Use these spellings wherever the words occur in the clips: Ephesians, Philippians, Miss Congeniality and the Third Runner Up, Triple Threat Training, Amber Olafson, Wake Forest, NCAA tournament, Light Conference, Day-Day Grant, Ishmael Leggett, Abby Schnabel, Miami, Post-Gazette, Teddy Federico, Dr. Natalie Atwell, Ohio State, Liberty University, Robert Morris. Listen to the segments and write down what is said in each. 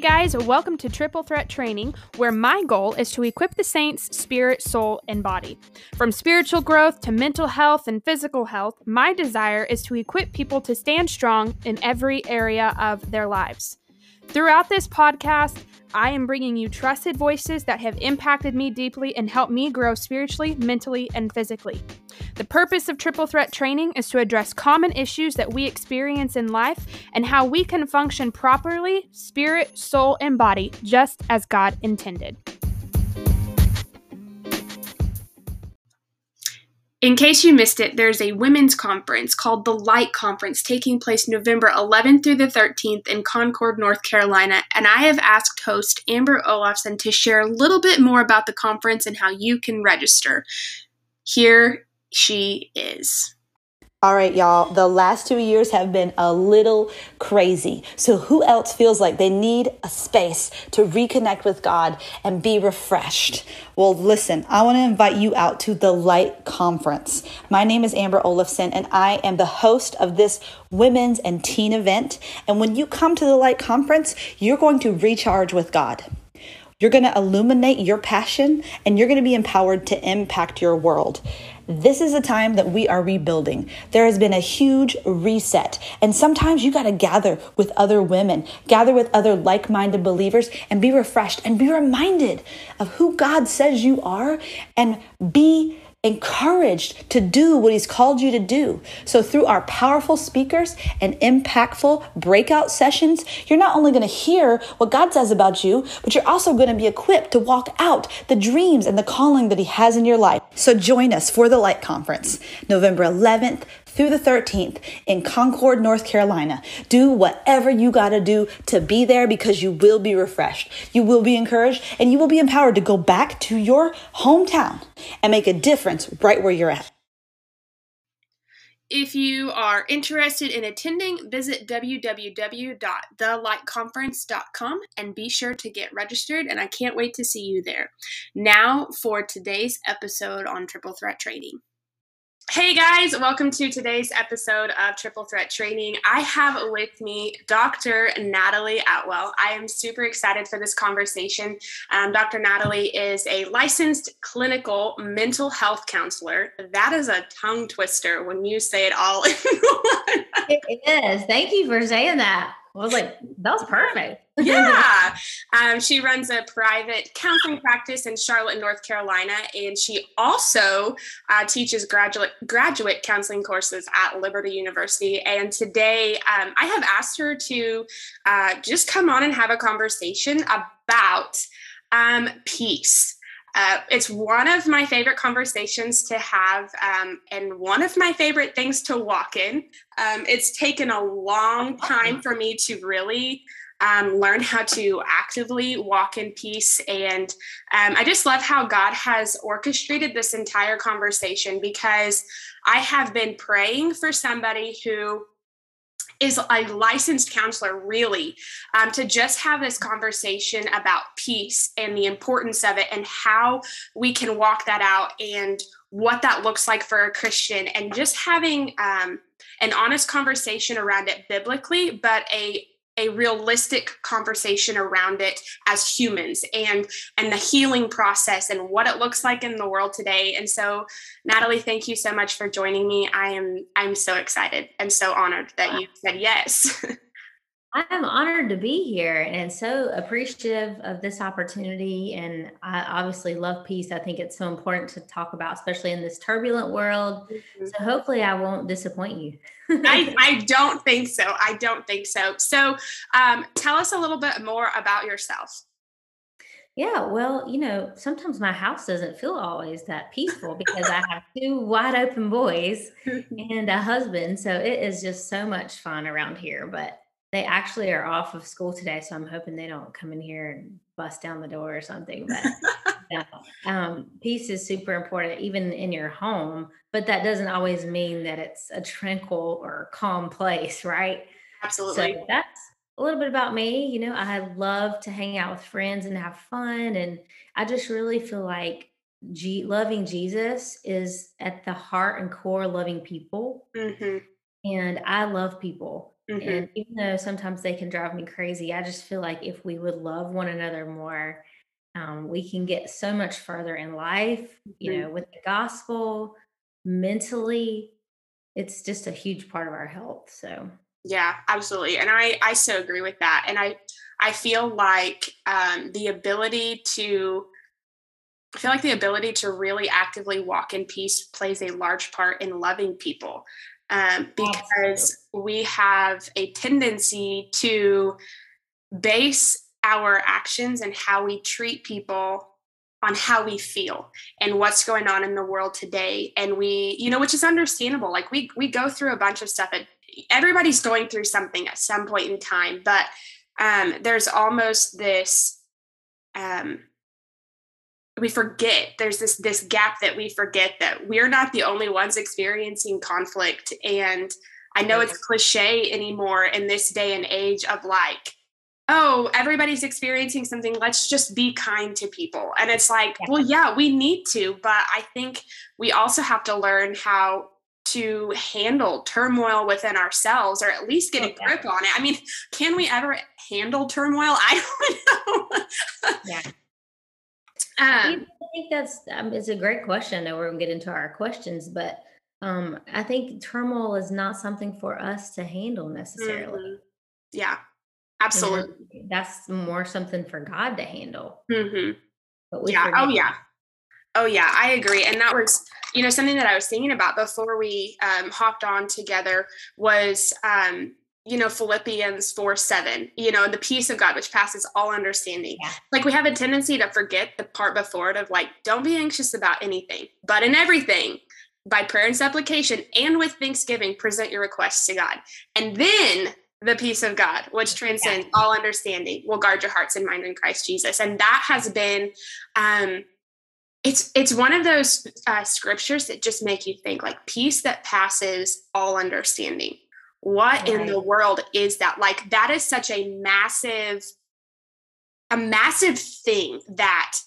Hey guys, welcome to Triple Threat Training, where my goal is to equip the saints, spirit, soul, and body. From spiritual growth to mental health and physical health, my desire is to equip people to stand strong in every area of their lives. Throughout this podcast, I am bringing you trusted voices that have impacted me deeply and helped me grow spiritually, mentally, and physically. The purpose of Triple Threat Training is to address common issues that we experience in life and how we can function properly, spirit, soul, and body, just as God intended. In case you missed it, there's a women's conference called the Light Conference taking place November 11th through the 13th in Concord, North Carolina, and I have asked host Amber Olafson to share a little bit more about the conference and how you can register. Here she is. All right, y'all, the last 2 years have been a little crazy. So who else feels like they need a space to reconnect with God and be refreshed? Well, listen, I want to invite you out to the Light Conference. My name is Amber Olafson, and I am the host of this women's and teen event. And when you come to the Light Conference, you're going to recharge with God. You're going to illuminate your passion, and you're going to be empowered to impact your world. This is a time that we are rebuilding. There has been a huge reset. And sometimes you got to gather with other women, gather with other like-minded believers, and be refreshed and be reminded of who God says you are and be encouraged to do what he's called you to do. So through our powerful speakers and impactful breakout sessions, you're not only going to hear what God says about you, but you're also going to be equipped to walk out the dreams and the calling that he has in your life. So join us for the Light Conference, November 11th through the 13th in Concord, North Carolina. Do whatever you got to do to be there, because you will be refreshed, you will be encouraged, and you will be empowered to go back to your hometown and make a difference right where you're at. If you are interested in attending, visit www.thelightconference.com and be sure to get registered, and I can't wait to see you there. Now for today's episode on Triple Threat Training. Hey guys, welcome to today's episode of Triple Threat Training. I have with me Dr. Natalie Atwell. I am super excited for this conversation. Dr. Natalie is a licensed clinical mental health counselor. That is a tongue twister when you say it all in one. It is. Thank you for saying that. I was like, that was perfect. Yeah. She runs a private counseling practice in Charlotte, North Carolina, and she also teaches graduate counseling courses at Liberty University. And today I have asked her to just come on and have a conversation about peace. It's one of my favorite conversations to have and one of my favorite things to walk in. It's taken a long time for me to really learn how to actively walk in peace. And I just love how God has orchestrated this entire conversation, because I have been praying for somebody who is a licensed counselor, really, to just have this conversation about peace and the importance of it and how we can walk that out and what that looks like for a Christian, and just having an honest conversation around it biblically, but a realistic conversation around it as humans and the healing process and what it looks like in the world today. And so, Natalie, thank you so much for joining me. I'm so excited and so honored that you said yes. I am honored to be here and so appreciative of this opportunity. And I obviously love peace. I think it's so important to talk about, especially in this turbulent world. Mm-hmm. So hopefully I won't disappoint you. I don't think so. I don't think so. So tell us a little bit more about yourself. Yeah, well, you know, sometimes my house doesn't feel always that peaceful because I have two wide open boys and a husband. So it is just so much fun around here, but they actually are off of school today, so I'm hoping they don't come in here and bust down the door or something. But no. Peace is super important, even in your home. But that doesn't always mean that it's a tranquil or calm place, right? Absolutely. So that's a little bit about me. You know, I love to hang out with friends and have fun, and I just really feel like loving Jesus is at the heart and core of loving people, mm-hmm. and I love people. Mm-hmm. And even though sometimes they can drive me crazy, I just feel like if we would love one another more, we can get so much further in life, you mm-hmm. know, with the gospel, mentally. It's just a huge part of our health. So yeah, absolutely. And I so agree with that. And I feel like the ability to really actively walk in peace plays a large part in loving people, because we have a tendency to base our actions and how we treat people on how we feel and what's going on in the world today. And we, you know, which is understandable. Like we go through a bunch of stuff. Everybody's going through something at some point in time, but there's almost this, we forget, there's this gap that we forget that we're not the only ones experiencing conflict. And I know it's cliche anymore in this day and age of like, oh, everybody's experiencing something. Let's just be kind to people. And it's like, well, yeah, we need to, but I think we also have to learn how to handle turmoil within ourselves, or at least get a grip on it. I mean, can we ever handle turmoil? I don't know. Yeah. I think that's, it's a great question. I know we're going to get into our questions, but I think turmoil is not something for us to handle necessarily. Mm-hmm. Yeah. Absolutely. That's more something for God to handle. Mm-hmm. But we forget. Oh yeah. I agree. And that was, you know, something that I was thinking about before we hopped on together was, you know, Philippians 4:7, you know, the peace of God, which passes all understanding. Yeah. Like we have a tendency to forget the part before it of like, don't be anxious about anything, but in everything by prayer and supplication and with thanksgiving, present your requests to God. And then the peace of God, which transcends all understanding, will guard your hearts and mind in Christ Jesus. And that has been, it's one of those scriptures that just make you think, like, peace that passes all understanding. What in the world is that? Like, that is such a massive thing that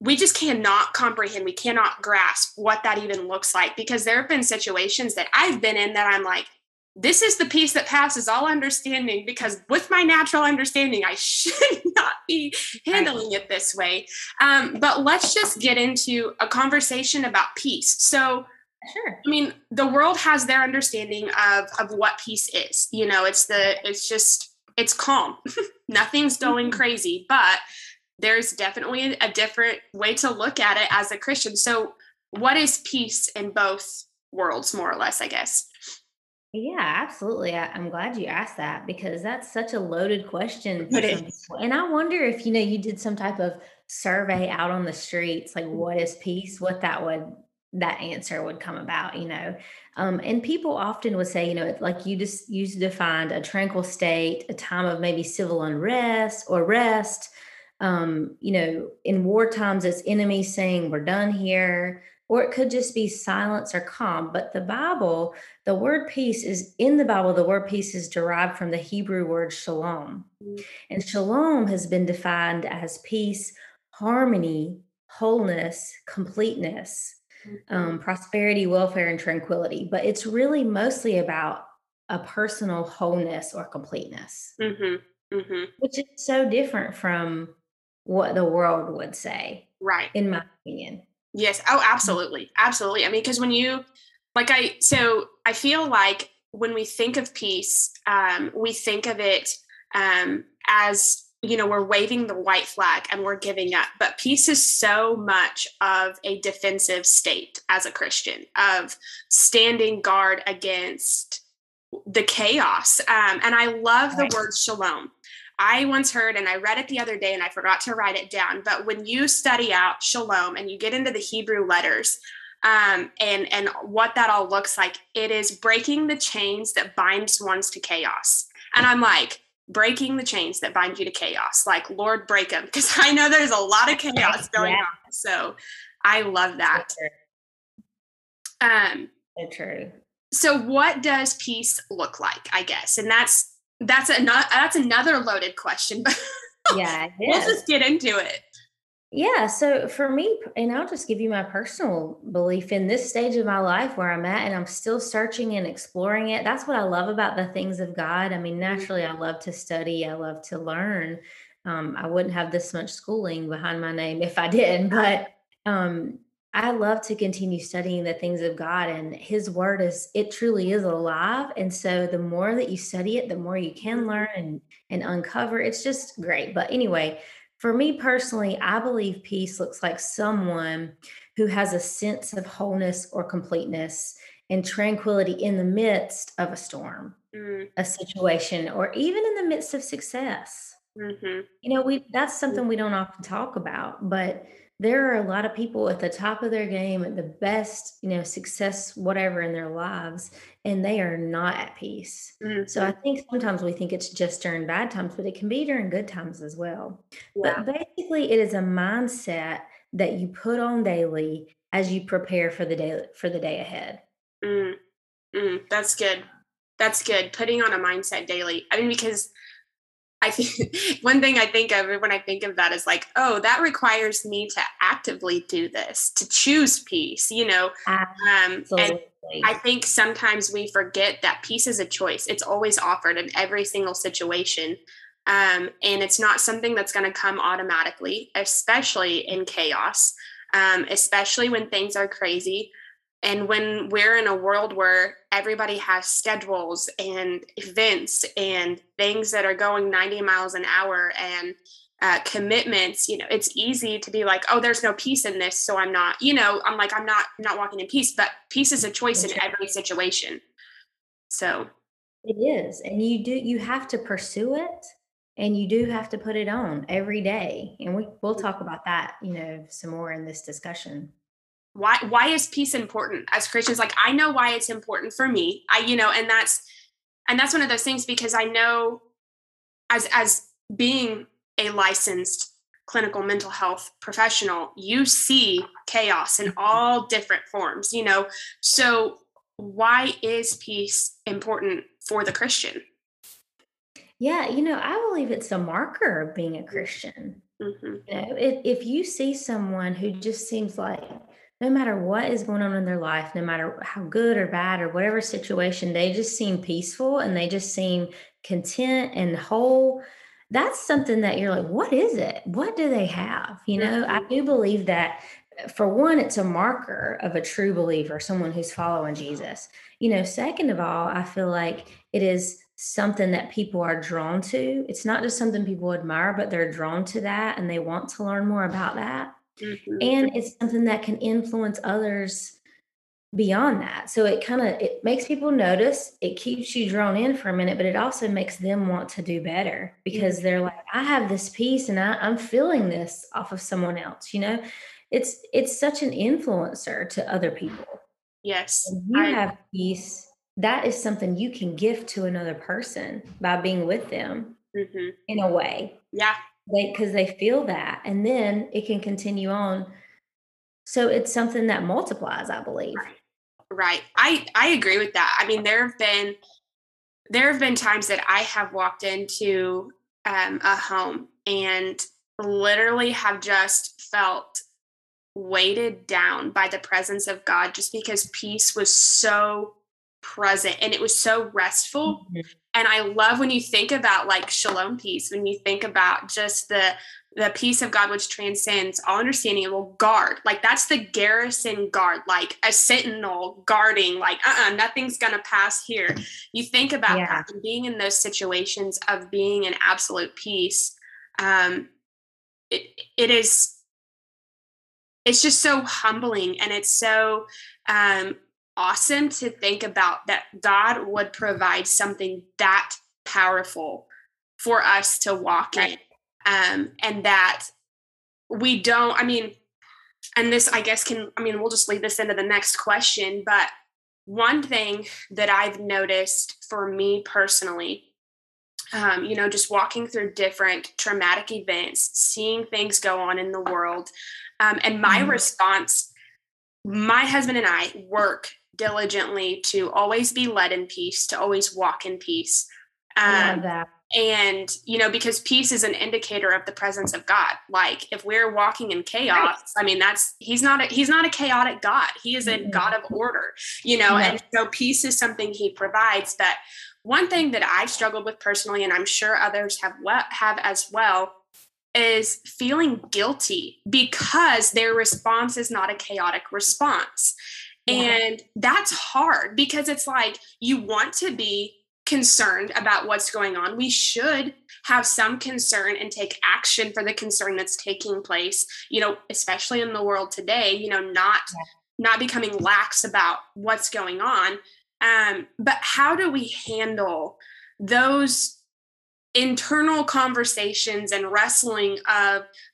we just cannot comprehend. We cannot grasp what that even looks like, because there have been situations that I've been in that I'm like, this is the peace that passes all understanding, because with my natural understanding, I should not be handling it this way. But let's just get into a conversation about peace. So, sure. I mean, the world has their understanding of what peace is. You know, it's calm. Nothing's going crazy, but there's definitely a different way to look at it as a Christian. So what is peace in both worlds, more or less, I guess? Yeah, absolutely. I'm glad you asked that, because that's such a loaded question. And I wonder if, you know, you did some type of survey out on the streets, like what is peace, what that answer would come about, you know? And people often would say, you know, like you defined a tranquil state, a time of maybe civil unrest or rest. You know, in war times, it's enemies saying we're done here. Or it could just be silence or calm. But the Bible, the word peace is in the Bible. The word peace is derived from the Hebrew word shalom. Mm-hmm. And shalom has been defined as peace, harmony, wholeness, completeness, mm-hmm. Prosperity, welfare, and tranquility. But it's really mostly about a personal wholeness or completeness, mm-hmm. Mm-hmm. which is so different from what the world would say, right? In my opinion. Yes. Oh, absolutely. Absolutely. I mean, because when you, like I, so I feel like when we think of peace, we think of it as, you know, we're waving the white flag and we're giving up, but peace is so much of a defensive state as a Christian, of standing guard against the chaos. And I love the word shalom. I once heard, and I read it the other day and I forgot to write it down, but when you study out shalom and you get into the Hebrew letters and what that all looks like, it is breaking the chains that binds ones to chaos. And I'm like, breaking the chains that bind you to chaos, like, Lord, break them. Because I know there's a lot of chaos going on. So I love that. So true. So what does peace look like, I guess? And that's another loaded question, but we'll just get into it. Yeah. So for me, and I'll just give you my personal belief in this stage of my life where I'm at, and I'm still searching and exploring it. That's what I love about the things of God. I mean, naturally, I love to study. I love to learn. I wouldn't have this much schooling behind my name if I didn't, but I love to continue studying the things of God, and his word is, it truly is alive. And so the more that you study it, the more you can learn and uncover. It's just great. But anyway, for me personally, I believe peace looks like someone who has a sense of wholeness or completeness and tranquility in the midst of a storm, a situation, or even in the midst of success. Mm-hmm. You know, that's something we don't often talk about, but there are a lot of people at the top of their game, at the best, you know, success, whatever in their lives, and they are not at peace. Mm-hmm. So I think sometimes we think it's just during bad times, but it can be during good times as well. Yeah. But basically it is a mindset that you put on daily as you prepare for the day ahead. Mm-hmm. That's good. That's good. Putting on a mindset daily. I mean, because I think one thing I think of when I think of that is like, oh, that requires me to actively do this, to choose peace, you know. And I think sometimes we forget that peace is a choice. It's always offered in every single situation. And it's not something that's going to come automatically, especially in chaos, especially when things are crazy. And when we're in a world where everybody has schedules and events and things that are going 90 miles an hour and commitments, you know, it's easy to be like, oh, there's no peace in this. So I'm not, you know, I'm like, I'm not walking in peace, but peace is a choice in every situation. So it is. And you have to pursue it, and you do have to put it on every day. And we'll talk about that, you know, some more in this discussion. Why is peace important as Christians? Like, I know why it's important for me. And that's one of those things, because I know as being a licensed clinical mental health professional, you see chaos in all different forms, you know? So why is peace important for the Christian? Yeah. You know, I believe it's a marker of being a Christian. Mm-hmm. You know, if you see someone who just seems like, no matter what is going on in their life, no matter how good or bad or whatever situation, they just seem peaceful and they just seem content and whole. That's something that you're like, what is it? What do they have? You know, I do believe that, for one, it's a marker of a true believer, someone who's following Jesus. You know, second of all, I feel like it is something that people are drawn to. It's not just something people admire, but they're drawn to that and they want to learn more about that. Mm-hmm. And it's something that can influence others beyond that. So it makes people notice, it keeps you drawn in for a minute, but it also makes them want to do better, because they're like, I have this peace and I'm feeling this off of someone else. You know, it's such an influencer to other people. Yes. When you have peace, that is something you can give to another person by being with them in a way. Yeah. Because they feel that, and then it can continue on. So it's something that multiplies, I believe. Right. I agree with that. I mean, there have been times that I have walked into a home and literally have just felt weighted down by the presence of God, just because peace was so present and it was so restful. Mm-hmm. And I love when you think about like shalom peace, when you think about just the peace of God, which transcends all understanding, it will guard. Like, that's the garrison guard, like a sentinel guarding, like, nothing's going to pass here. You think about that, and being in those situations of being in absolute peace. It's just so humbling, and it's so, awesome to think about that God would provide something that powerful for us to walk in. And that we don't, I mean, and this, I guess we'll just lead this into the next question, but one thing that I've noticed for me personally, you know, just walking through different traumatic events, seeing things go on in the world, and my response, my husband and I work diligently to always be led in peace, to always walk in peace. I love that. And, you know, because peace is an indicator of the presence of God. Like if we're walking in chaos, I mean, he's not a chaotic God. He is a God of order, you know, and so peace is something he provides. But one thing that I've struggled with personally, and I'm sure others have as well, is feeling guilty because their response is not a chaotic response. Yeah. And that's hard because it's like, you want to be concerned about what's going on. We should have some concern and take action for the concern that's taking place, you know, especially in the world today, you know, not becoming lax about what's going on. But how do we handle those internal conversations and wrestling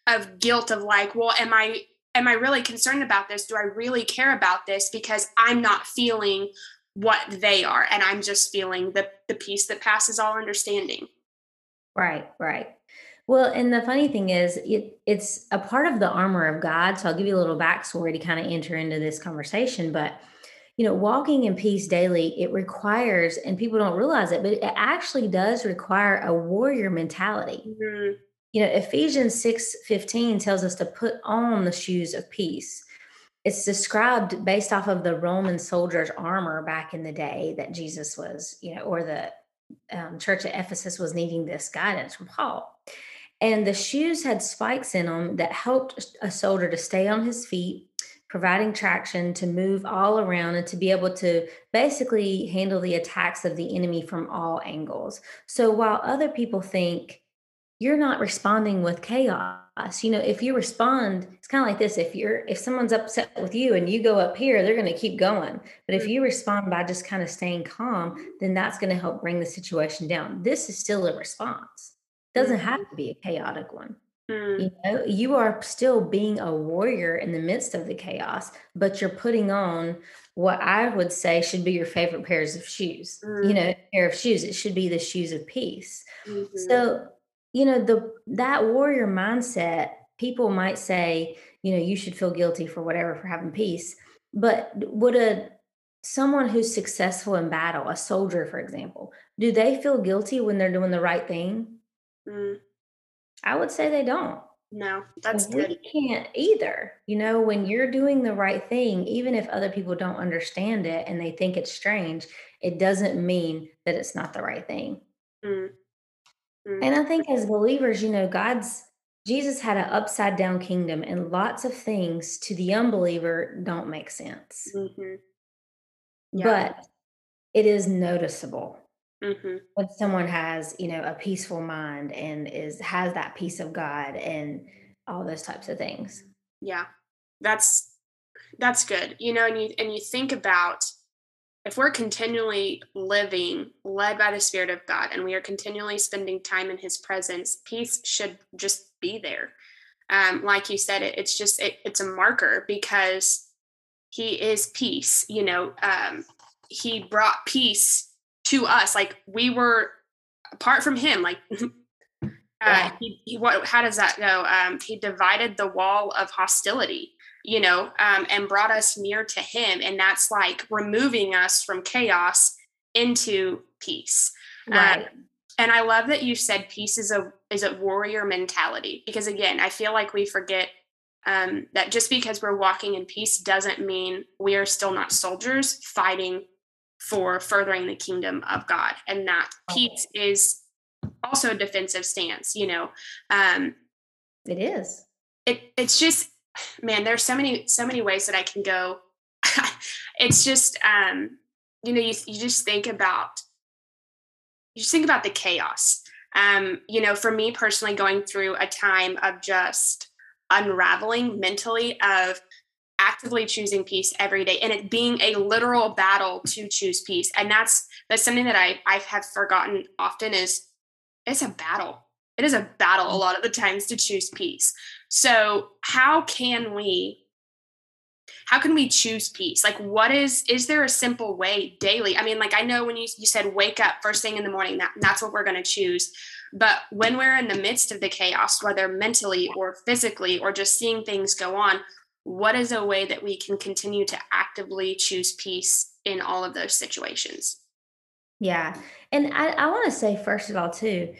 of guilt of like, well, am I really concerned about this? Do I really care about this? Because I'm not feeling what they are. And I'm just feeling the peace that passes all understanding. Right, right. Well, and the funny thing is it's a part of the armor of God. So I'll give you a little backstory to kind of enter into this conversation, but you know, walking in peace daily, it requires, and people don't realize it, but it actually does require a warrior mentality. Mm-hmm. You know, Ephesians 6:15 tells us to put on the shoes of peace. It's described based off of the Roman soldier's armor back in the day that Jesus was, you know, or the church at Ephesus was needing this guidance from Paul. And the shoes had spikes in them that helped a soldier to stay on his feet, providing traction to move all around and to be able to basically handle the attacks of the enemy from all angles. So while other people think, you're not responding with chaos. You know, if you respond, it's kind of like this. If someone's upset with you and you go up here, they're going to keep going. But if you respond by just kind of staying calm, then that's going to help bring the situation down. This is still a response. It doesn't have to be a chaotic one. You know, you are still being a warrior in the midst of the chaos, but you're putting on what I would say should be your favorite pairs of shoes. You know, pair of shoes. It should be the shoes of peace. So, you know, that warrior mindset, people might say, you know, you should feel guilty for whatever, for having peace. But would someone who's successful in battle, a soldier, for example, do they feel guilty when they're doing the right thing? I would say they don't. No, that's good. We can't either. You know, when you're doing the right thing, even if other people don't understand it and they think it's strange, it doesn't mean that it's not the right thing. And I think as believers, you know, Jesus had an upside down kingdom, and lots of things to the unbeliever don't make sense, but it is noticeable when someone has, you know, a peaceful mind and has that peace of God and all those types of things. Yeah, that's good. You know, and you think about, if we're continually living led by the Spirit of God and we are continually spending time in his presence, peace should just be there. Like you said, it's a marker because he is peace. You know, he brought peace to us. Like we were apart from him, like how does that go? He divided the wall of hostility, you know, and brought us near to him. And that's like removing us from chaos into peace. Right. And I love that you said peace is a warrior mentality, because again, I feel like we forget that just because we're walking in peace doesn't mean we are still not soldiers fighting for furthering the kingdom of God. And that peace is also a defensive stance, you know? It is. It's just, man, there's so many ways that I can go. It's just, you know, you just think about, the chaos. You know, for me personally, going through a time of just unraveling mentally, of actively choosing peace every day, and it being a literal battle to choose peace. And that's something that I have forgotten often, is it's a battle. It is a battle a lot of the times to choose peace. So how can we choose peace? Like, is there a simple way daily? I mean, like, I know when you said wake up first thing in the morning, that's what we're going to choose. But when we're in the midst of the chaos, whether mentally or physically, or just seeing things go on, what is a way that we can continue to actively choose peace in all of those situations? Yeah. And I want to say, first of all, too,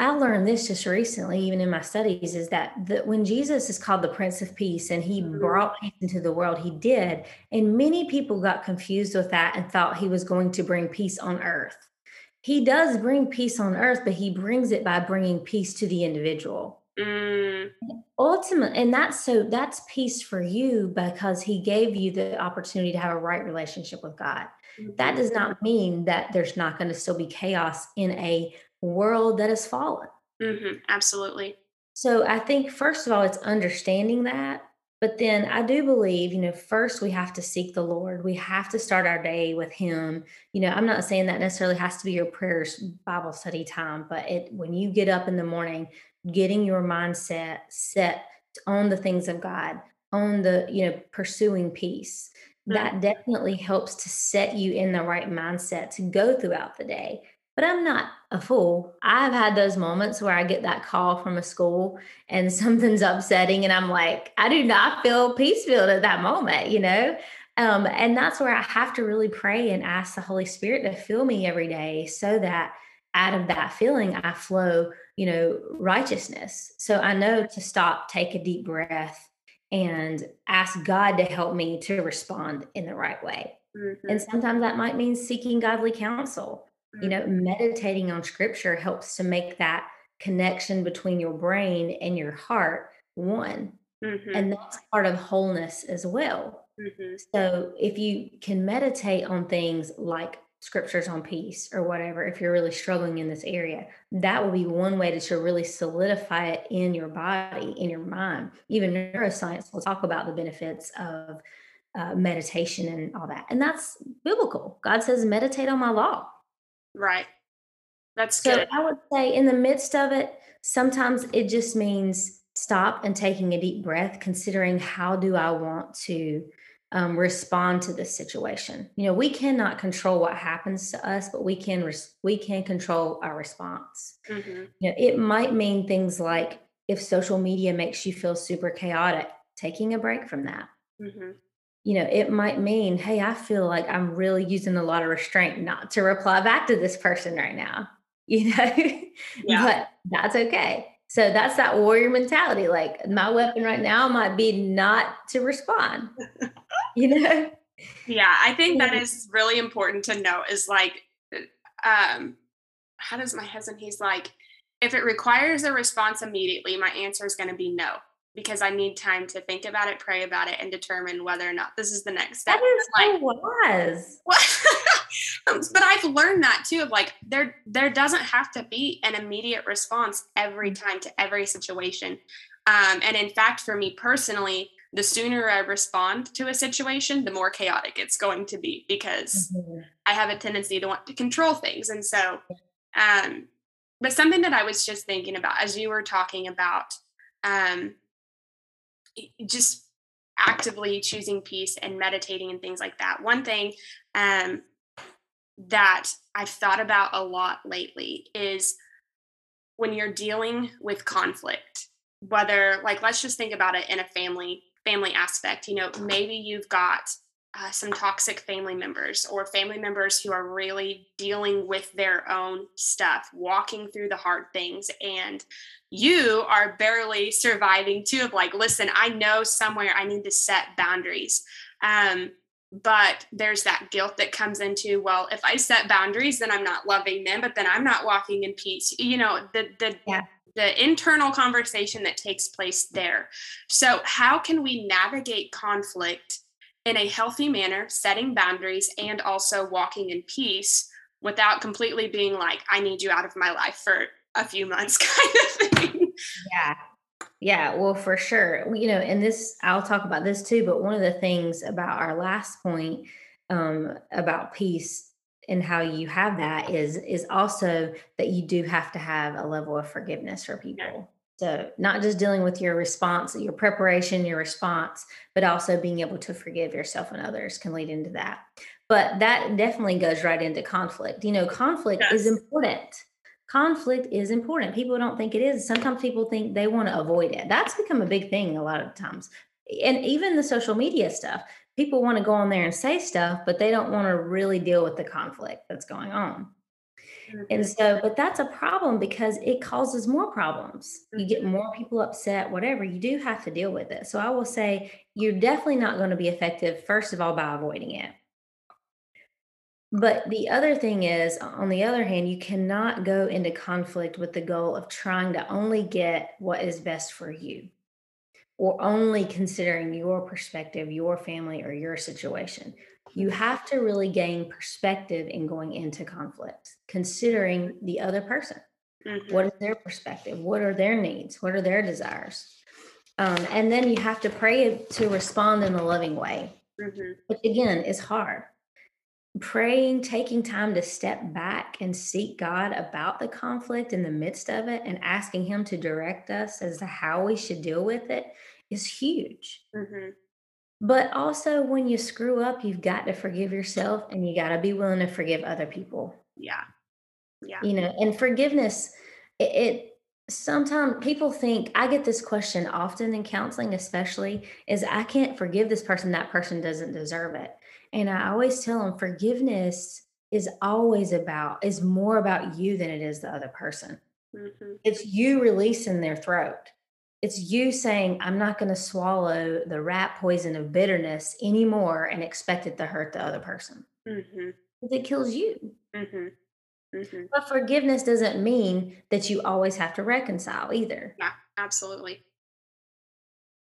I learned this just recently, even in my studies, is that when Jesus is called the Prince of Peace and he brought peace into the world, he did. And many people got confused with that and thought he was going to bring peace on earth. He does bring peace on earth, but he brings it by bringing peace to the individual. Mm. Ultimately, and that's peace for you because he gave you the opportunity to have a right relationship with God. Mm-hmm. That does not mean that there's not going to still be chaos in a world that has fallen. Mm-hmm. Absolutely. So I think, first of all, it's understanding that. But then I do believe, first we have to seek the Lord. We have to start our day with him. I'm not saying that necessarily has to be your prayers, Bible study time, but when you get up in the morning, getting your mindset set on the things of God, on the, pursuing peace, mm-hmm. that definitely helps to set you in the right mindset to go throughout the day. But I'm not a fool. I've had those moments where I get that call from a school and something's upsetting and I'm like, I do not feel peace-filled at that moment, and that's where I have to really pray and ask the Holy Spirit to fill me every day so that out of that feeling, I flow, righteousness. So I know to stop, take a deep breath and ask God to help me to respond in the right way. Mm-hmm. And sometimes that might mean seeking godly counsel. Meditating on scripture helps to make that connection between your brain and your heart one. Mm-hmm. And that's part of wholeness as well. Mm-hmm. So if you can meditate on things like scriptures on peace or whatever, if you're really struggling in this area, that will be one way to really solidify it in your body, in your mind. Even neuroscience will talk about the benefits of meditation and all that. And that's biblical. God says, meditate on my law. Right. That's good. So I would say in the midst of it, sometimes it just means stop and taking a deep breath, considering how do I want to respond to this situation. We cannot control what happens to us, but we can control our response. Mm-hmm. It might mean things like if social media makes you feel super chaotic, taking a break from that. Mm-hmm. It might mean, hey, I feel like I'm really using a lot of restraint not to reply back to this person right now, yeah. But that's okay. So that's that warrior mentality. Like my weapon right now might be not to respond, Yeah. I think that is really important to know is like, how does my husband, he's like, if it requires a response immediately, my answer is going to be no. Because I need time to think about it, pray about it, and determine whether or not this is the next step. That is so wise. But I've learned that too, of like, there doesn't have to be an immediate response every time to every situation. And in fact, for me personally, the sooner I respond to a situation, the more chaotic it's going to be because mm-hmm. I have a tendency to want to control things. And so, but something that I was just thinking about as you were talking about, just actively choosing peace and meditating and things like that. One thing that I've thought about a lot lately is when you're dealing with conflict, whether like, let's just think about it in a family aspect, maybe you've got some toxic family members or family members who are really dealing with their own stuff, walking through the hard things. And you are barely surviving too of like, listen, I know somewhere I need to set boundaries. But there's that guilt that comes into, well, if I set boundaries, then I'm not loving them, but then I'm not walking in peace. The internal conversation that takes place there. So how can we navigate conflict in a healthy manner, setting boundaries and also walking in peace without completely being like, I need you out of my life for a few months kind of thing? Yeah. Yeah. Well, for sure. And this, I'll talk about this too, but one of the things about our last point about peace and how you have that is also that you do have to have a level of forgiveness for people. Yeah. So not just dealing with your response, your preparation, your response, but also being able to forgive yourself and others can lead into that. But that definitely goes right into conflict. Conflict yes. is important. Conflict is important. People don't think it is. Sometimes people think they want to avoid it. That's become a big thing a lot of times. And even the social media stuff, people want to go on there and say stuff, but they don't want to really deal with the conflict that's going on. Mm-hmm. And so, but that's a problem because it causes more problems. Mm-hmm. You get more people upset, whatever, you do have to deal with it. So I will say you're definitely not going to be effective, first of all, by avoiding it. But the other thing is, on the other hand, you cannot go into conflict with the goal of trying to only get what is best for you, or only considering your perspective, your family, or your situation. You have to really gain perspective in going into conflict, considering the other person. Mm-hmm. What is their perspective? What are their needs? What are their desires? And then you have to pray to respond in a loving way, mm-hmm. which again is hard. Praying, taking time to step back and seek God about the conflict in the midst of it and asking him to direct us as to how we should deal with it is huge. Mm-hmm. But also when you screw up, you've got to forgive yourself and you got to be willing to forgive other people. Yeah. Yeah. You know, and forgiveness, it sometimes people think, I get this question often in counseling, especially, is I can't forgive this person. That person doesn't deserve it. And I always tell them forgiveness is always about, is more about you than it is the other person. Mm-hmm. It's you releasing their throat. It's you saying, I'm not going to swallow the rat poison of bitterness anymore and expect it to hurt the other person. Mm-hmm. It kills you. Mm-hmm. Mm-hmm. But forgiveness doesn't mean that you always have to reconcile either. Yeah, absolutely.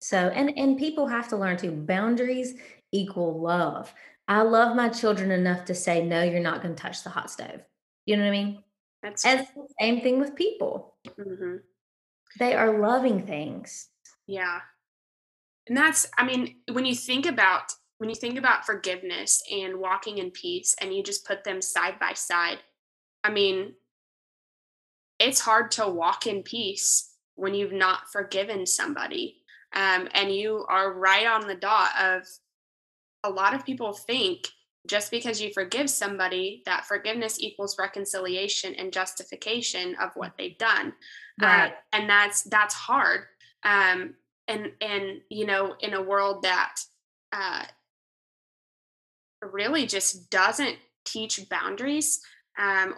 So, and people have to learn to boundaries equal love. I love my children enough to say, no, you're not going to touch the hot stove. You know what I mean? That's the same thing with people. Mm-hmm. They are loving things. Yeah. And that's, I mean, when you think about forgiveness and walking in peace and you just put them side by side, I mean, it's hard to walk in peace when you've not forgiven somebody. And you are right on the dot of, a lot of people think just because you forgive somebody that forgiveness equals reconciliation and justification of what they've done. Right. And that's hard. And, you know, in a world that really just doesn't teach boundaries,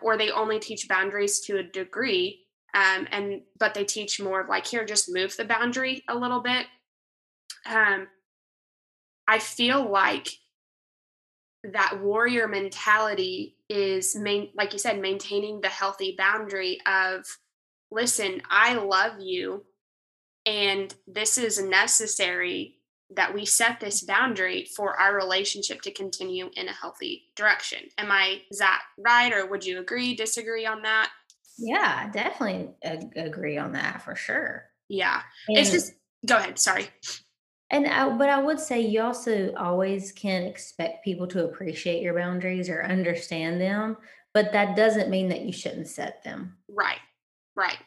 or they only teach boundaries to a degree. But they teach more of like, here, just move the boundary a little bit. I feel like that warrior mentality is, like you said, maintaining the healthy boundary of, listen, I love you, and this is necessary that we set this boundary for our relationship to continue in a healthy direction. Is that right? Or would you agree, disagree on that? Yeah, definitely agree on that for sure. Yeah. Go ahead. Sorry. But I would say you also always can expect people to appreciate your boundaries or understand them, but that doesn't mean that you shouldn't set them. Right. Right.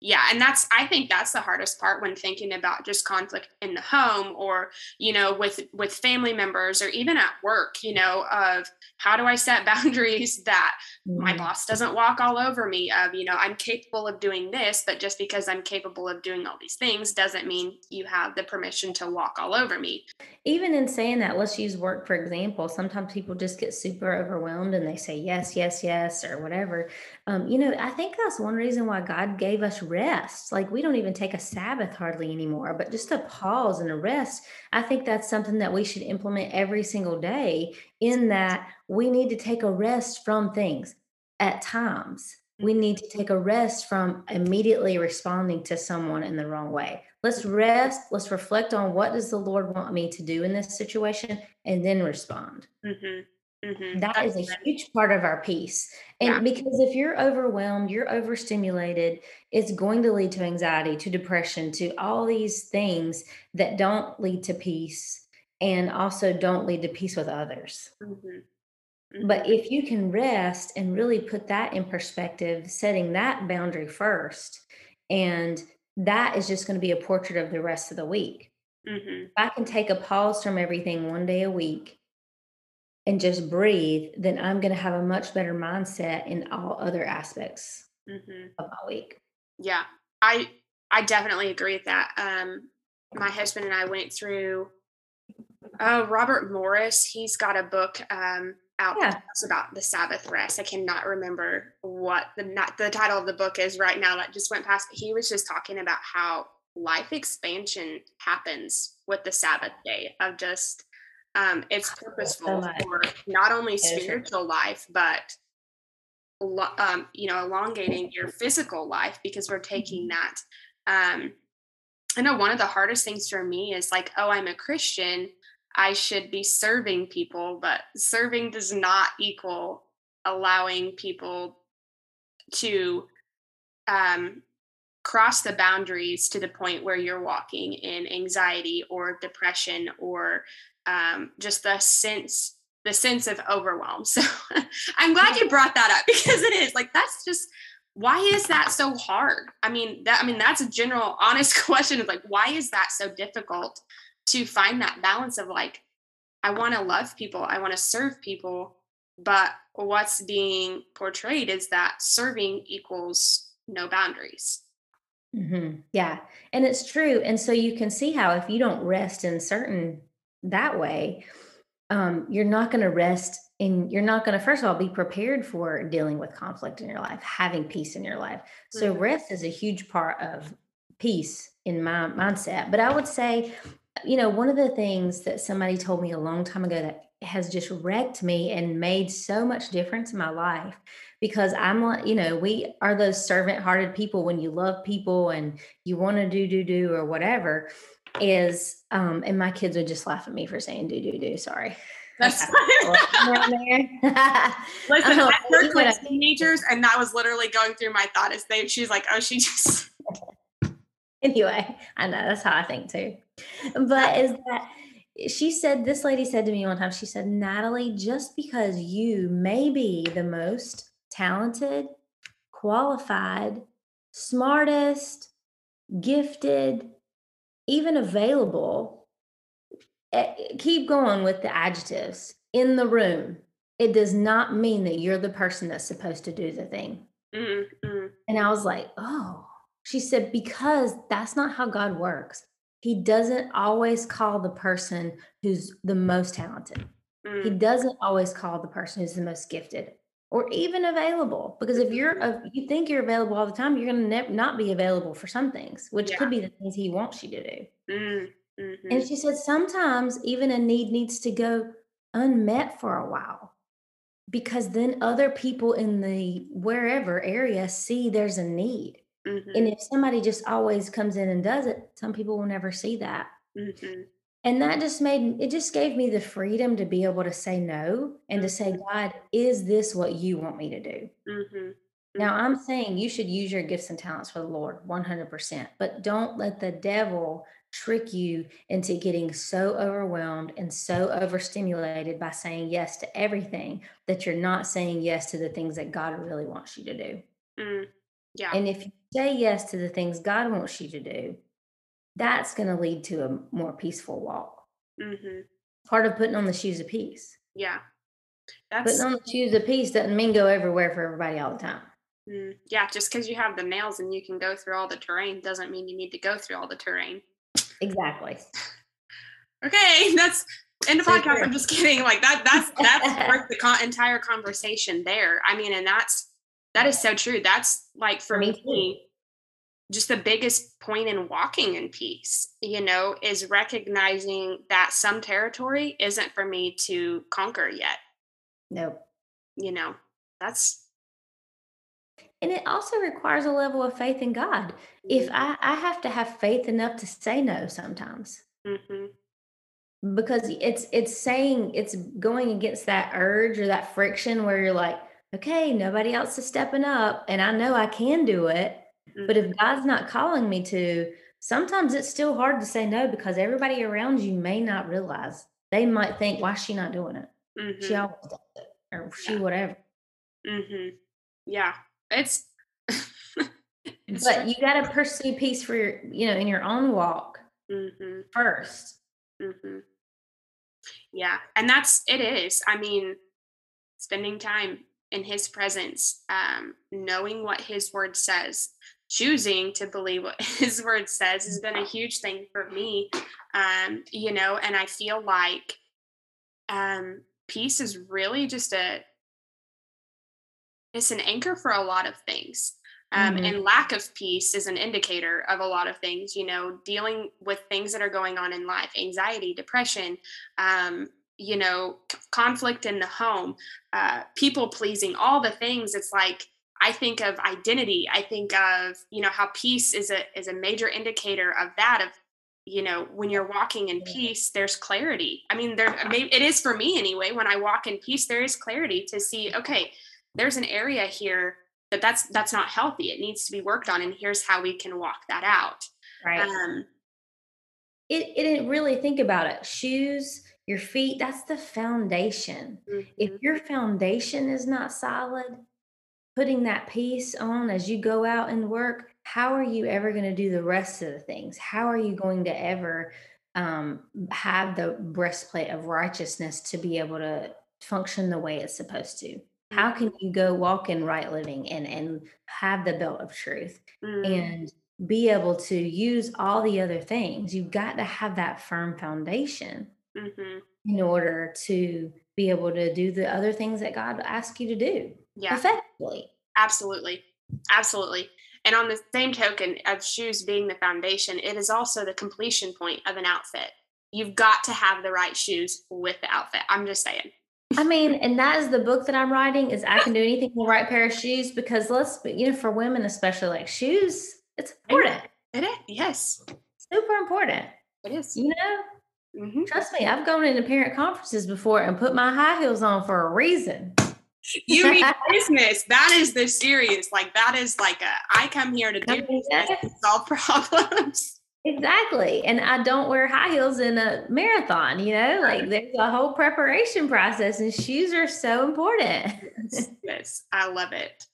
Yeah. And I think that's the hardest part when thinking about just conflict in the home or, you know, with family members or even at work, you know, of how do I set boundaries that my boss doesn't walk all over me of, you know, I'm capable of doing this, but just because I'm capable of doing all these things doesn't mean you have the permission to walk all over me. Even in saying that, let's use work, for example, sometimes people just get super overwhelmed and they say, yes, yes, yes, or whatever. You know, I think that's one reason why God gave us rest. Like we don't even take a Sabbath hardly anymore, but just a pause and a rest. I think that's something that we should implement every single day in that we need to take a rest from things at times. We need to take a rest from immediately responding to someone in the wrong way. Let's rest. Let's reflect on what does the Lord want me to do in this situation and then respond. Mm-hmm. Mm-hmm. That is a huge part of our peace. And yeah. Because if you're overwhelmed, you're overstimulated, it's going to lead to anxiety, to depression, to all these things that don't lead to peace and also don't lead to peace with others. Mm-hmm. Mm-hmm. But if you can rest and really put that in perspective, setting that boundary first, and that is just going to be a portrait of the rest of the week. Mm-hmm. If I can take a pause from everything one day a week, and just breathe, then I'm going to have a much better mindset in all other aspects mm-hmm. of my week. Yeah, I definitely agree with that. My husband and I went through Robert Morris, he's got a book out about the Sabbath rest. I cannot remember what the title of the book is right now. That just went past. He was just talking about how life expansion happens with the Sabbath day of just it's purposeful for not only spiritual life, but elongating your physical life, because we're taking that. I know one of the hardest things for me is like, oh, I'm a Christian, I should be serving people, but serving does not equal allowing people to cross the boundaries to the point where you're walking in anxiety or depression or just the sense of overwhelm. So I'm glad you brought that up, because it is like, that's just, why is that so hard? I mean, that's a general honest question of like, why is that so difficult to find that balance of like, I want to love people, I want to serve people, but what's being portrayed is that serving equals no boundaries. Mm-hmm. Yeah. And it's true. And so you can see how if you don't rest in certain that way, you're not going to rest and you're not going to, first of all, be prepared for dealing with conflict in your life, having peace in your life. Mm-hmm. So rest is a huge part of peace in my mindset. But I would say, you know, one of the things that somebody told me a long time ago that has just wrecked me and made so much difference in my life, because I'm like, you know, we are those servant-hearted people when you love people and you want to do or whatever is, and my kids would just laugh at me for saying do, sorry. That's Listen, I heard like teenagers, and that was literally going through my thought as she's like, oh, she just. Anyway, I know that's how I think too. But is that this lady said to me one time, she said, Natalie, just because you may be the most talented, qualified, smartest, gifted, even available, keep going with the adjectives in the room, it does not mean that you're the person that's supposed to do the thing. Mm-hmm. And I was like, oh, she said, because that's not how God works. He doesn't always call the person who's the most talented. Mm. He doesn't always call the person who's the most gifted or even available. Because if you think you're available all the time, you're going to not be available for some things, which could be the things he wants you to do. Mm. Mm-hmm. And she said, sometimes even a need needs to go unmet for a while, because then other people in the wherever area see there's a need. Mm-hmm. And if somebody just always comes in and does it, some people will never see that. Mm-hmm. And that just gave me the freedom to be able to say no and to say, God, is this what you want me to do? Mm-hmm. Now, I'm saying you should use your gifts and talents for the Lord 100%, but don't let the devil trick you into getting so overwhelmed and so overstimulated by saying yes to everything that you're not saying yes to the things that God really wants you to do. Mm. Yeah. And if you say yes to the things God wants you to do, that's going to lead to a more peaceful walk. Mm-hmm. Part of putting on the shoes of peace. Yeah. Putting on the shoes of peace doesn't mean go everywhere for everybody all the time. Mm. Yeah. Just because you have the nails and you can go through all the terrain doesn't mean you need to go through all the terrain. Exactly. Okay. That's end of podcast. True. I'm just kidding. Like that's worth the entire conversation there. I mean, and that is so true. That's like, for me, just the biggest point in walking in peace, you know, is recognizing that some territory isn't for me to conquer yet. Nope. You know, and it also requires a level of faith in God. Mm-hmm. If I have to have faith enough to say no sometimes, mm-hmm. because it's going against that urge or that friction where you're like, okay, nobody else is stepping up and I know I can do it, mm-hmm. but if God's not calling me to, sometimes it's still hard to say no, because everybody around you may not realize. They might think, why is she not doing it? Mm-hmm. She always does it, or she whatever. Mm-hmm. Yeah. But you got to pursue peace for your, you know, in your own walk mm-hmm. first. Mm-hmm. Yeah. And it is, I mean, spending time in his presence, knowing what his word says, choosing to believe what his word says has been a huge thing for me. And I feel like peace is really just it's an anchor for a lot of things. And lack of peace is an indicator of a lot of things, dealing with things that are going on in life, anxiety, depression, conflict in the home, people pleasing, all the things. It's like, I think of identity. I think of, how peace is a major indicator of that, of, when you're walking in peace, there's clarity. I mean, it is for me anyway, when I walk in peace, there is clarity to see, okay, there's an area here that's not healthy. It needs to be worked on. And here's how we can walk that out. Right. It didn't really think about it. Shoes, your feet, that's the foundation. Mm-hmm. If your foundation is not solid, putting that piece on as you go out and work, how are you ever going to do the rest of the things? How are you going to ever have the breastplate of righteousness to be able to function the way it's supposed to? How can you go walk in right living and have the belt of truth and be able to use all the other things? You've got to have that firm foundation in order to be able to do the other things that God asks you to do. Yeah. Effectively. Absolutely. Absolutely. And on the same token of shoes being the foundation, it is also the completion point of an outfit. You've got to have the right shoes with the outfit. I'm just saying. I mean, and that is the book that I'm writing is I Can Do Anything with the Right Pair of Shoes, because for women, especially, like, shoes, it's important. It is. Yes. Super important. It is. Mm-hmm. Trust me, I've gone into parent conferences before and put my high heels on for a reason. You mean business. That is the serious. Like, that is like I come here to do business and solve problems. Exactly. And I don't wear high heels in a marathon, like there's a whole preparation process, and shoes are so important. Yes, I love it.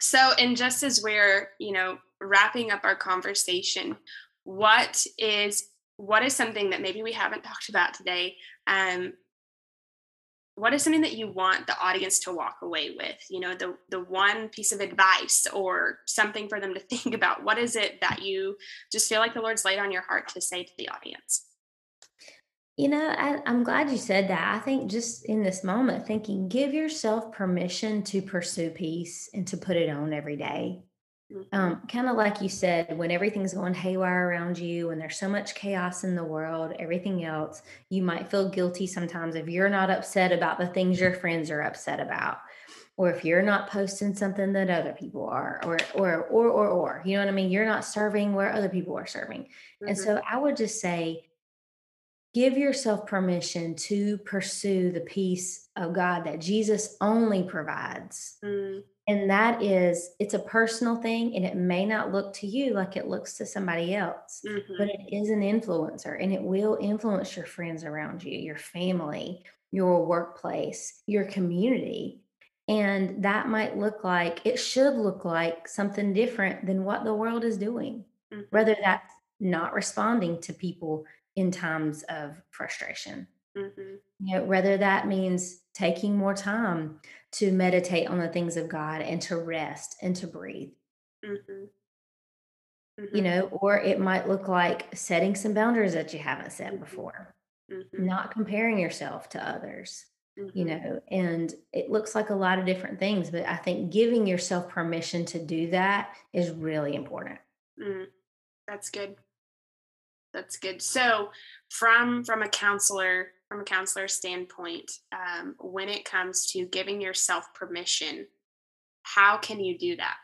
So, and just as we're, wrapping up our conversation, what is something that maybe we haven't talked about today? What is something that you want the audience to walk away with? The one piece of advice or something for them to think about. What is it that you just feel like the Lord's laid on your heart to say to the audience? I'm glad you said that. I think just in this moment, thinking, give yourself permission to pursue peace and to put it on every day. Mm-hmm. Kind of like you said, when everything's going haywire around you, when there's so much chaos in the world, everything else, you might feel guilty sometimes if you're not upset about the things your friends are upset about, or if you're not posting something that other people are, or you know what I mean? You're not serving where other people are serving. Mm-hmm. And so I would just say, give yourself permission to pursue the peace of God that Jesus only provides. Mm. And that is, it's a personal thing, and it may not look to you like it looks to somebody else, but it is an influencer, and it will influence your friends around you, your family, your workplace, your community. And that might look like, it should look like something different than what the world is doing, whether that's not responding to people in times of frustration. Mm-hmm. Whether that means taking more time to meditate on the things of God and to rest and to breathe, or it might look like setting some boundaries that you haven't set before, not comparing yourself to others, and it looks like a lot of different things, but I think giving yourself permission to do that is really important. Mm. That's good. That's good. So from a counselor standpoint, when it comes to giving yourself permission, how can you do that?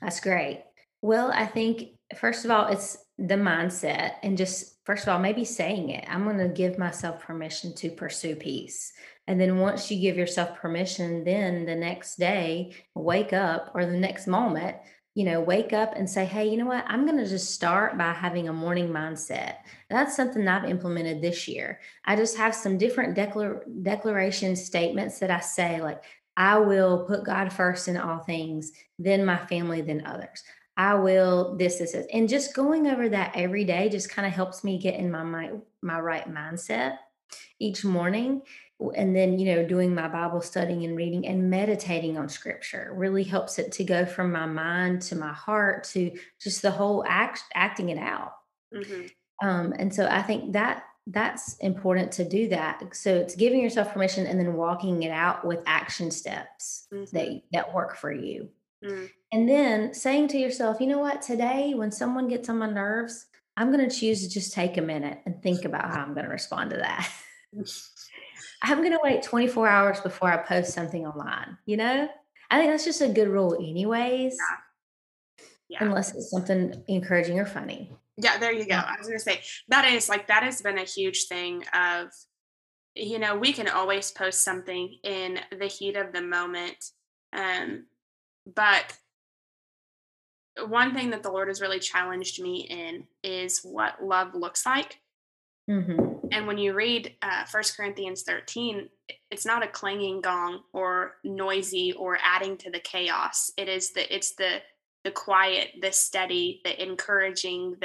That's great. Well, I think, first of all, it's the mindset, and just, first of all, maybe saying it, I'm going to give myself permission to pursue peace. And then once you give yourself permission, then the next day, wake up, or the next moment, wake up and say, hey, you know what? I'm going to just start by having a morning mindset. That's something I've implemented this year. I just have some different declaration statements that I say, like, I will put God first in all things, then my family, then others. I will this. And just going over that every day just kind of helps me get in my right mindset each morning. And then, you know, doing my Bible studying and reading and meditating on scripture really helps it to go from my mind to my heart to just the whole acting it out. Mm-hmm. And so I think that that's important to do that. So it's giving yourself permission and then walking it out with action steps mm-hmm. that work for you. Mm-hmm. And then saying to yourself, you know what, today when someone gets on my nerves, I'm going to choose to just take a minute and think about how I'm going to respond to that. I'm going to wait 24 hours before I post something online. You know, I think that's just a good rule anyways, yeah. Unless it's something encouraging or funny. Yeah, there you go. I was going to say that has been a huge thing of, you know, we can always post something in the heat of the moment. But one thing that the Lord has really challenged me in is what love looks like. Mm-hmm. And when you read 1 Corinthians 13, it's not a clanging gong or noisy or adding to the chaos. It is the quiet, the steady, the encouraging,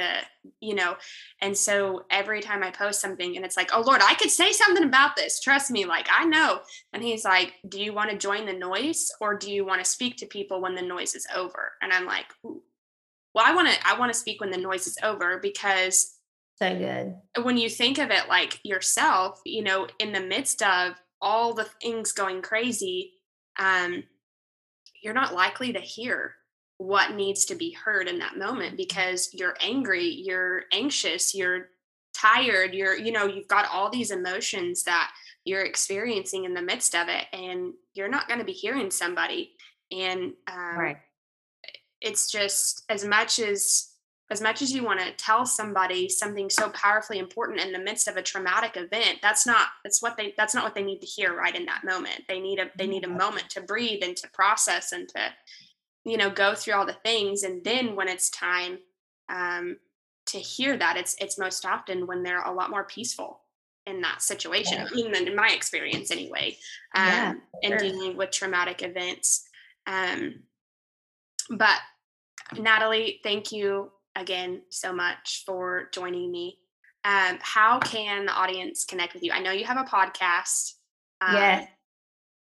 and so every time I post something and it's like, oh Lord, I could say something about this. Trust me. Like I know. And he's like, do you want to join the noise or do you want to speak to people when the noise is over? And I'm like, ooh. Well, I want to speak when the noise is over, because so good. When you think of it like yourself, you know, in the midst of all the things going crazy, you're not likely to hear what needs to be heard in that moment because you're angry, you're anxious, you're tired, you've got all these emotions that you're experiencing in the midst of it, and you're not going to be hearing somebody. And right. It's just as much as you want to tell somebody something so powerfully important in the midst of a traumatic event, that's not what they need to hear right in that moment. They need a moment to breathe and to process and to, you know, go through all the things. And then when it's time to hear that, it's most often when they're a lot more peaceful in that situation. Yeah. I mean, in my experience anyway, and dealing with traumatic events. But Natalie, thank you again so much for joining me. How can the audience connect with you? I know you have a podcast. Yes.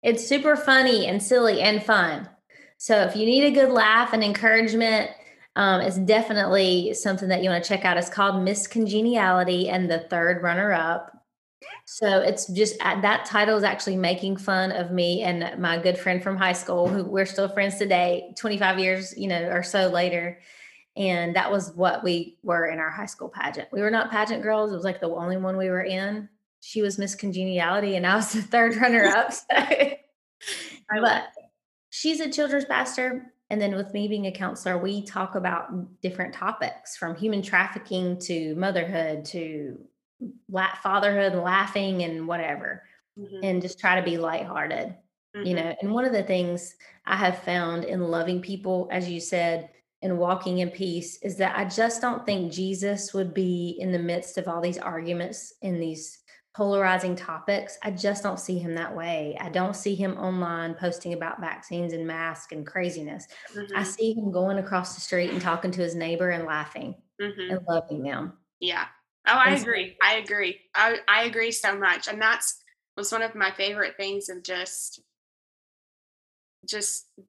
It's super funny and silly and fun. So if you need a good laugh and encouragement, it's definitely something that you want to check out. It's called Miss Congeniality and the Third Runner Up. So it's just, that title is actually making fun of me and my good friend from high school, who we're still friends today, 25 years, you know, or so later. And that was what we were in our high school pageant. We were not pageant girls. It was like the only one we were in. She was Miss Congeniality and I was the third runner up. But she's a children's pastor. And then with me being a counselor, we talk about different topics from human trafficking to motherhood to fatherhood, laughing and whatever, mm-hmm. and just try to be lighthearted, mm-hmm. you know. And one of the things I have found in loving people, as you said, and walking in peace is that I just don't think Jesus would be in the midst of all these arguments in these polarizing topics. I just don't see him that way. I don't see him online posting about vaccines and masks and craziness. Mm-hmm. I see him going across the street and talking to his neighbor and laughing mm-hmm. and loving them. Yeah. Oh, I agree. I agree so much. And was one of my favorite things of just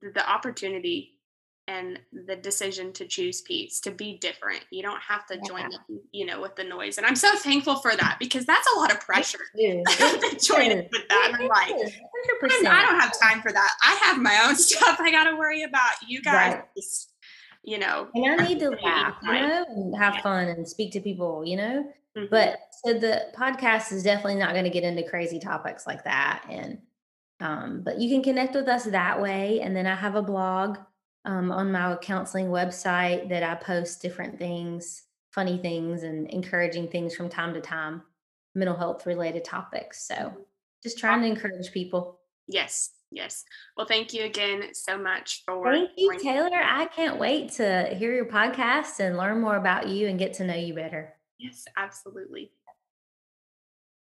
the opportunity and the decision to choose peace, to be different. You don't have to join them, you know, with the noise. And I'm so thankful for that, because that's a lot of pressure to join in with that. And I'm like, 100%. I don't have time for that. I have my own stuff I got to worry about. You guys, you know, and I need to laugh, you know, and have fun and speak to people, you know, mm-hmm. but so the podcast is definitely not going to get into crazy topics like that. And, but you can connect with us that way. And then I have a blog, on my counseling website that I post different things, funny things and encouraging things from time to time, mental health related topics. So just trying to encourage people. Yes. Yes. Well, thank you again so much for. Thank you, Taylor. I can't wait to hear your podcast and learn more about you and get to know you better. Yes, absolutely.